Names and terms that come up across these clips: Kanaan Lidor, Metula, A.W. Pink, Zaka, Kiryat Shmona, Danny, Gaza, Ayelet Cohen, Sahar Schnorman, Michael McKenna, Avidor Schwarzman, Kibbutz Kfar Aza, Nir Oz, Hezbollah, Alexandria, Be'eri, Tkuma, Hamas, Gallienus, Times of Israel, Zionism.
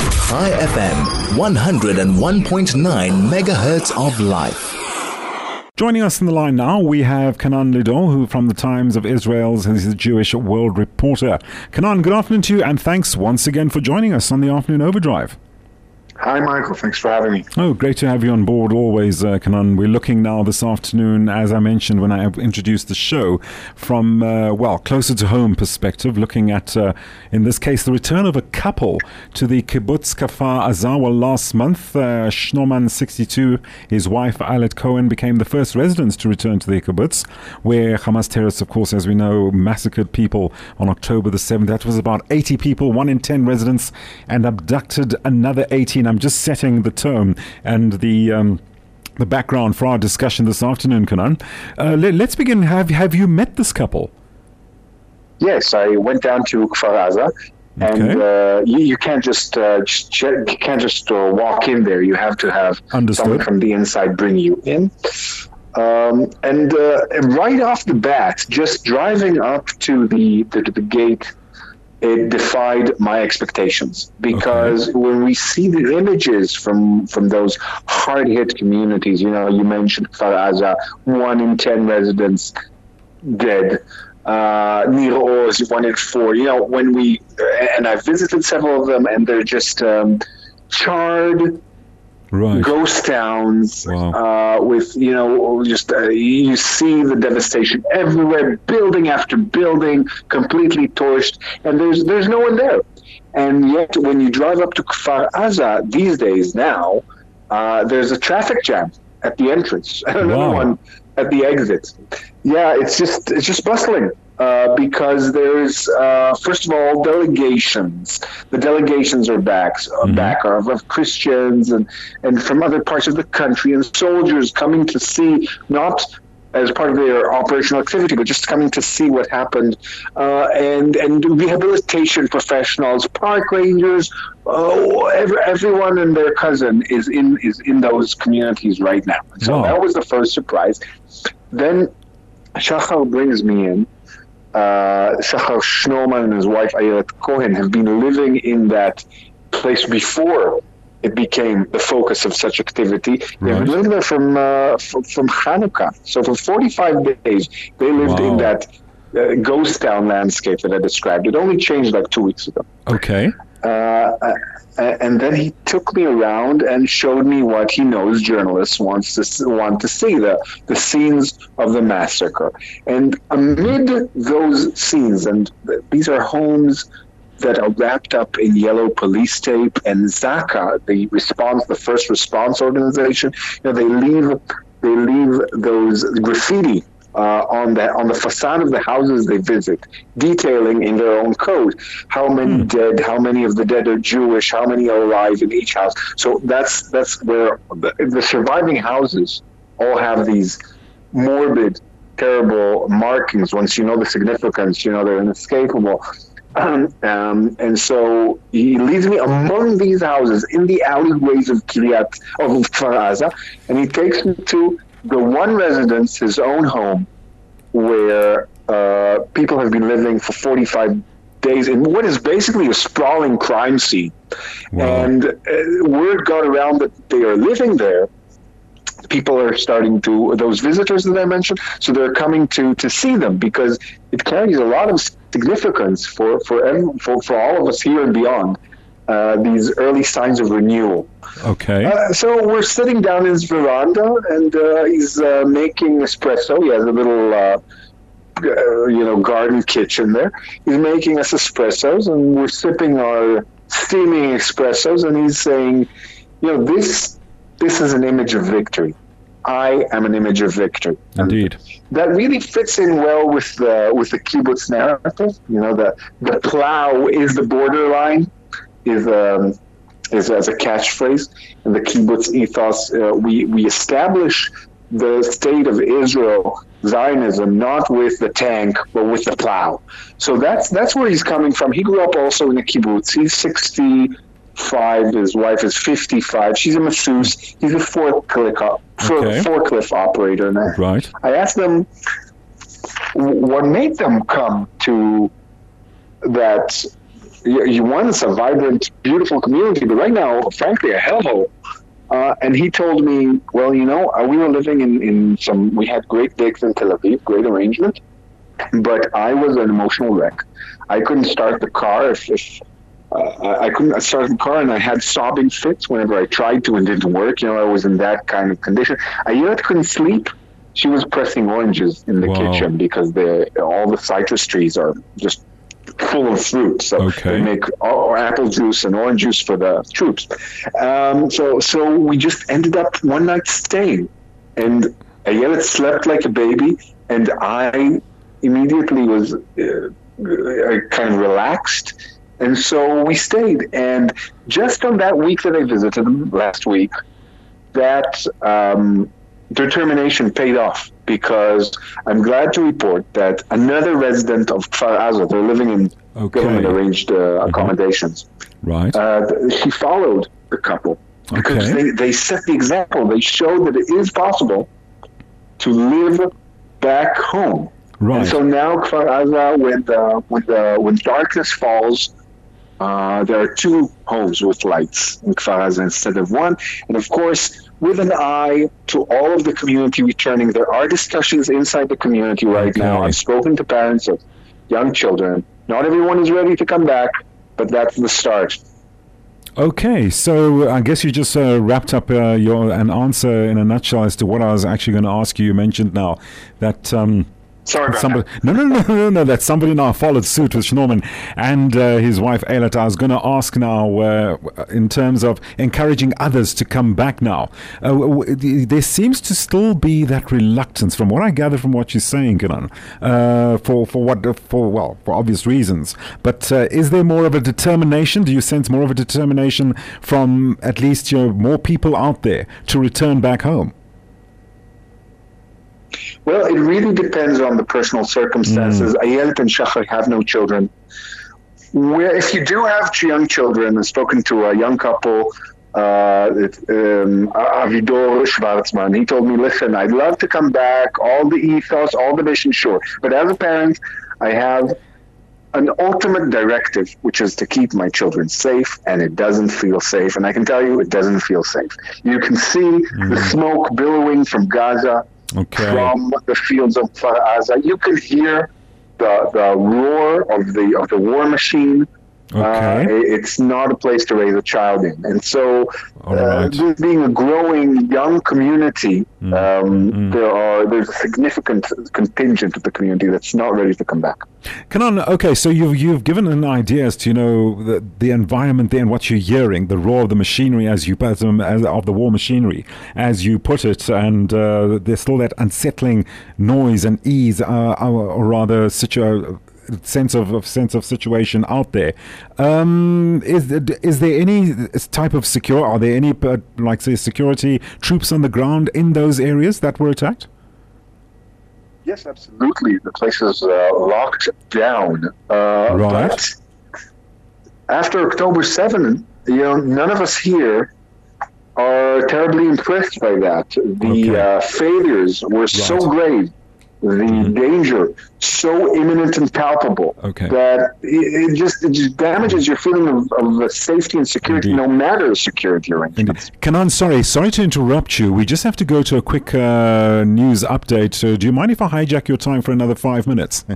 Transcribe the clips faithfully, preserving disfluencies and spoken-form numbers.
High F M, one oh one point nine megahertz of life. Joining us on the line now, we have Kanaan Lidor, who from the Times of Israel is a Jewish world reporter. Kanaan, good afternoon to you, and thanks once again for joining us on the Afternoon Overdrive. Hi, Michael. Thanks for having me. Oh, great to have you on board always, uh, Kanaan. We're looking now this afternoon, as I mentioned when I introduced the show, from, uh, well, closer to home perspective, looking at, uh, in this case, the return of a couple to the Kibbutz Kfar Aza. Well, last month, uh, Schnorman, sixty-two, his wife, Ayelet Cohen, became the first residents to return to the kibbutz, where Hamas terrorists, of course, as we know, massacred people on October the seventh. That was about eighty people, one in ten residents, and abducted another eighteen. I'm just setting the tone and the um, the background for our discussion this afternoon, Kanaan. Uh, let, let's begin. Have have you met this couple? Yes, I went down to Kfar Aza, and okay. uh, you, you can't just uh, just check, you can't just uh, walk in there. You have to have Understood. someone from the inside bring you in. Um, and uh, right off the bat, just driving up to the to, to the gate, it defied my expectations, because okay. when we see the images from from those hard-hit communities, you know, you mentioned Kfar Aza, one in ten residents dead, uh, Nir Oz, one in four, you know, when we, and I visited several of them, and they're just um, charred, right. ghost towns, wow. uh, with, you know, just uh, you see the devastation everywhere, building after building, completely torched, and there's there's no one there. And yet, when you drive up to Kfar Aza these days now, uh, there's a traffic jam at the entrance and another wow. one at the exit. Yeah, it's just it's just bustling. Uh, because there's, uh, first of all, delegations. The delegations are back, uh, mm-hmm. back of, of Christians and, and from other parts of the country, and soldiers coming to see, not as part of their operational activity, but just coming to see what happened. Uh, and, and rehabilitation professionals, park rangers, oh, every, everyone and their cousin is in, is in those communities right now. So wow. that was the first surprise. Then Shachar brings me in. Uh, Sahar Schnorman and his wife Ayelet Cohen have been living in that place before it became the focus of such activity. Right. They've lived there from, uh, from from Hanukkah. So for forty-five days, they lived wow. in that uh, ghost town landscape that I described. It only changed like two weeks ago. Okay. Uh, and then he took me around and showed me what he knows journalists wants to want to see, the the scenes of the massacre. And amid those scenes, and these are homes that are wrapped up in yellow police tape and Zaka, the response, the first response organization. You know, they leave they leave those graffiti Uh, on the on the facade of the houses they visit, detailing in their own code how many mm. dead, how many of the dead are Jewish, how many are alive in each house. So that's that's where the, the surviving houses all have these morbid, terrible markings. Once you know the significance, you know they're inescapable. Um, um, and so he leads me among these houses in the alleyways of Kiryat of Kfar Aza, and he takes me to the one residence, his own home, where uh, people have been living for forty-five days in what is basically a sprawling crime scene. Wow. And uh, word got around that they are living there. People are starting to, those visitors that I mentioned, so they're coming to, to see them, because it carries a lot of significance for, for, every, for, for all of us here and beyond. Uh, these early signs of renewal. Okay. Uh, so we're sitting down in his veranda, and uh, he's uh, making espresso. He has a little, uh, uh, you know, garden kitchen there. He's making us espressos, and we're sipping our steaming espressos. And he's saying, you know, this this is an image of victory. I am an image of victory. Indeed. And that really fits in well with the with the kibbutz narrative. You know, the the plow is the borderline. Is, um, is as a catchphrase in the kibbutz ethos. Uh, we we establish the state of Israel, Zionism, not with the tank but with the plow. So that's that's where he's coming from. He grew up also in the kibbutz. He's sixty-five. His wife is fifty-five. She's a masseuse. He's a forklift op- okay. forklift operator. And right. I asked them what made them come to that you, you once a vibrant, beautiful community, but right now, frankly, a hellhole. Uh, and he told me, well, you know, we were living in, in some, we had great digs in Tel Aviv, great arrangement, but I was an emotional wreck. I couldn't start the car if, if uh, I couldn't start the car, and I had sobbing fits whenever I tried to and didn't work. You know, I was in that kind of condition. Ayelet couldn't sleep. She was pressing oranges in the wow. kitchen because the all the citrus trees are just full of fruit. So okay. they make all, apple juice and orange juice for the troops. Um, so so we just ended up one night staying. And Ayelet slept like a baby, and I immediately was uh, kind of relaxed. And so we stayed. And just on that week that I visited them, last week, that... Um, determination paid off, because I'm glad to report that another resident of Kfar Aza, they're living in okay. government-arranged uh, accommodations. Mm-hmm. Right. Uh, she followed the couple because okay. they, they set the example. They showed that it is possible to live back home. Right. And so now Kfar Aza, when, uh, when, uh, when darkness falls, uh, there are two homes with lights in Kfar Aza instead of one. And of course... with an eye to all of the community returning. There are discussions inside the community right okay. now. I've spoken to parents of young children. Not everyone is ready to come back, but that's the start. Okay, so I guess you just uh, wrapped up uh, your an answer in a nutshell as to what I was actually going to ask you. You mentioned now that... Um, Sorry about somebody, that. No, no, no, no, no, that somebody now followed suit with Schnorman and uh, his wife, Ayelet. I was going to ask now, uh, in terms of encouraging others to come back now, uh, w- w- there seems to still be that reluctance, from what I gather from what you're saying, Kanaan, uh, for, for what, for, well, for obvious reasons. But uh, is there more of a determination? Do you sense more of a determination from at least you know, more people out there to return back home? Well, it really depends on the personal circumstances. Mm. Ayelet and Shachar have no children. Where, if you do have young children, I've spoken to a young couple, uh, it, um, Avidor Schwarzman. He told me, listen, I'd love to come back, all the ethos, all the mission, sure. But as a parent, I have an ultimate directive, which is to keep my children safe, and it doesn't feel safe. And I can tell you, it doesn't feel safe. You can see mm. the smoke billowing from Gaza, Okay. from the fields of Kfar Aza. You can hear the the roar of the of the war machine. Okay. Uh, it, it's not a place to raise a child in. And so, uh, right. this being a growing young community, mm. Um, mm. there are there's a significant contingent of the community that's not ready to come back. Kanaan, okay, so you've you've given an idea as to you know the, the environment there and what you're hearing, the roar of the machinery, as you as, as of the war machinery, as you put it, and uh, there's still that unsettling noise and ease, uh, or, or rather, situ. sense of, of sense of situation out there. Um, is is there any type of secure? Are there any uh, like say security troops on the ground in those areas that were attacked? Yes, absolutely. The place is uh, locked down. Uh, right. But after October seventh, you know, none of us here are terribly impressed by that. The okay. uh, failures were right. so grave. The mm-hmm. danger so imminent and palpable okay. that it, it just it just damages your feeling of, of safety and security, Indeed. no matter security arrangements. Kanaan, sorry, sorry to interrupt you. We just have to go to a quick uh, news update. So, do you mind if I hijack your time for another five minutes?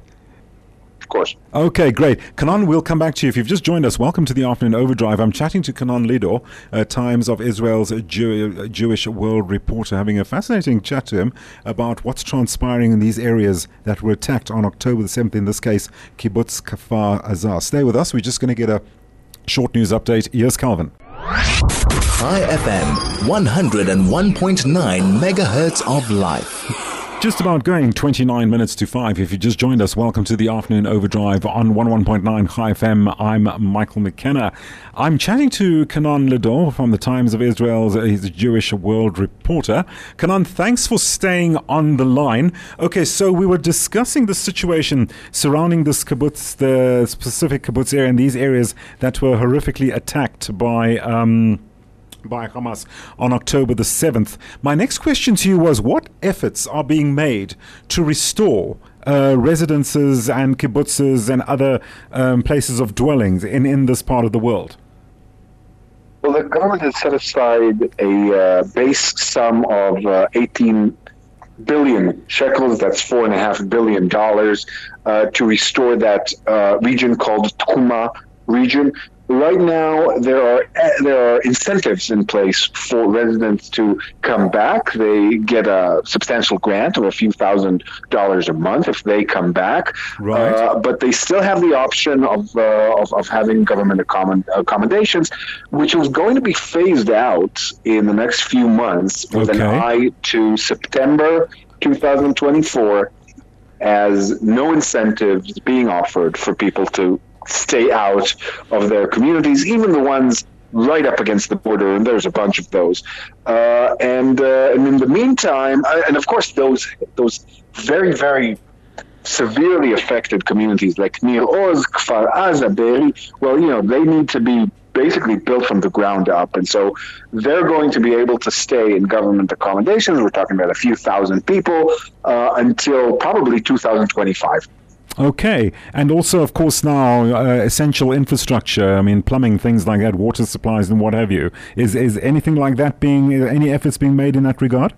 Of course. Okay, great. Kanaan, we'll come back to you. If you've just joined us, welcome to the Afternoon Overdrive. I'm chatting to Kanaan Lidor, uh, Times of Israel's Jew- Jewish World reporter, having a fascinating chat to him about what's transpiring in these areas that were attacked on October the seventh, in this case, Kibbutz Kfar Aza. Stay with us. We're just going to get a short news update. Here's Calvin. Hi F M, one oh one point nine megahertz of life. Just about going twenty-nine minutes to five. If you just joined us, welcome to the Afternoon Overdrive on one oh one point nine High F M. I'm Michael McKenna. I'm chatting to Kanaan Lidor from the Times of Israel's Jewish World reporter. Kanaan, thanks for staying on the line. Okay, so we were discussing the situation surrounding this kibbutz, the specific kibbutz area, and these areas that were horrifically attacked by... Um, by Hamas on October the seventh. My next question to you was, what efforts are being made to restore uh, residences and kibbutzes and other um, places of dwellings in, in this part of the world? Well, the government has set aside a uh, base sum of uh, eighteen billion shekels, that's four and a half billion dollars, uh, to restore that uh, region called Tkuma region. Right now, there are there are incentives in place for residents to come back. They get a substantial grant of a few thousand dollars a month if they come back. Right. Uh, but they still have the option of uh, of, of having government accommod- accommodations, which is going to be phased out in the next few months with okay. an eye to September twenty twenty-four, as no incentives being offered for people to stay out of their communities, even the ones right up against the border, and there's a bunch of those. Uh, and, uh, and in the meantime, uh, and of course, those those very, very severely affected communities like Nir Oz, Kfar Aza, Be'eri, well, you know, they need to be basically built from the ground up. And so they're going to be able to stay in government accommodations. We're talking about a few thousand people uh, until probably two thousand twenty-five. Okay. And also, of course, now uh, essential infrastructure, I mean, plumbing, things like that, water supplies and what have you. Is is anything like that being, any efforts being made in that regard?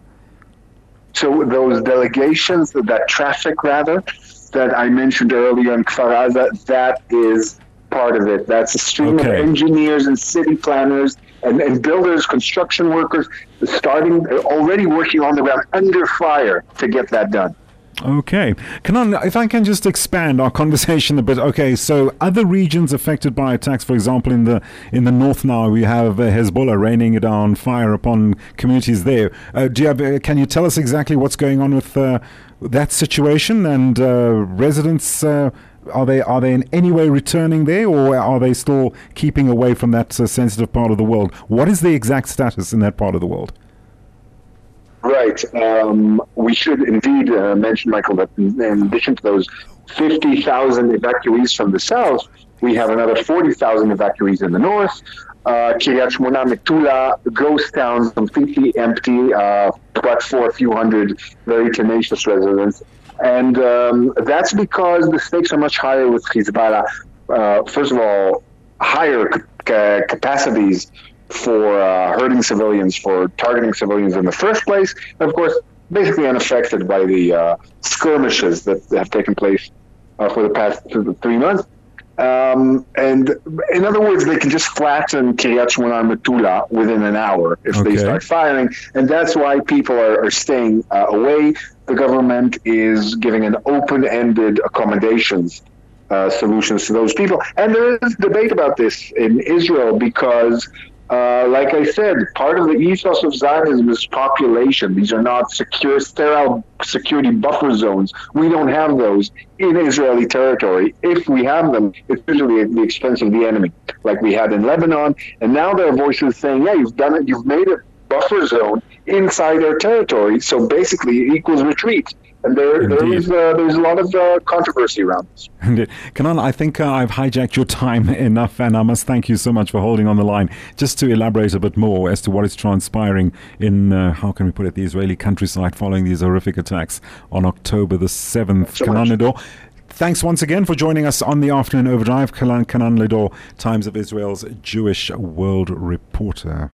So those delegations, that traffic, rather, that I mentioned earlier in Kfar Aza, that is part of it. That's a stream okay. of engineers and city planners and, and builders, construction workers, starting, already working on the ground under fire to get that done. Okay. Kanaan, if I can just expand our conversation a bit. Okay, so other regions affected by attacks, for example, in the in the north now, we have uh, Hezbollah raining down fire upon communities there. Uh, do you have, uh, can you tell us exactly what's going on with uh, that situation and uh, residents? Uh, are they are they in any way returning there, or are they still keeping away from that uh, sensitive part of the world? What is the exact status in that part of the world? Right. Um, we should indeed uh, mention, Michael, that in addition to those fifty thousand evacuees from the south, we have another forty thousand evacuees in the north. Uh, Kiryat Shmona, Metula, ghost towns, completely empty, uh, but for a few hundred very tenacious residents. And um, that's because the stakes are much higher with Hezbollah. Uh, first of all, higher c- capacities for uh, hurting civilians, for targeting civilians in the first place, and of course, basically unaffected by the uh, skirmishes that have taken place uh, for the past three months. Um, and in other words, they can just flatten Kiryat Shmona and Metula within an hour if okay. they start firing, and that's why people are, are staying uh, away. The government is giving an open-ended accommodations uh, solutions to those people. And there is debate about this in Israel because Uh, like I said, part of the ethos of Zionism is population. These are not secure, sterile security buffer zones. We don't have those in Israeli territory. If we have them, it's usually at the expense of the enemy, like we had in Lebanon. And now there are voices saying, yeah, you've done it, you've made a buffer zone inside our territory, so basically it equals retreat. And there, there is uh, there's a lot of uh, controversy around this. Indeed. Kanaan, I think uh, I've hijacked your time enough, and I must thank you so much for holding on the line. Just to elaborate a bit more as to what is transpiring in, uh, how can we put it, the Israeli countryside following these horrific attacks on October the seventh. So Kanaan Lidor, thanks once again for joining us on the Afternoon Overdrive. Kanaan Lidor, Times of Israel's Jewish World Reporter.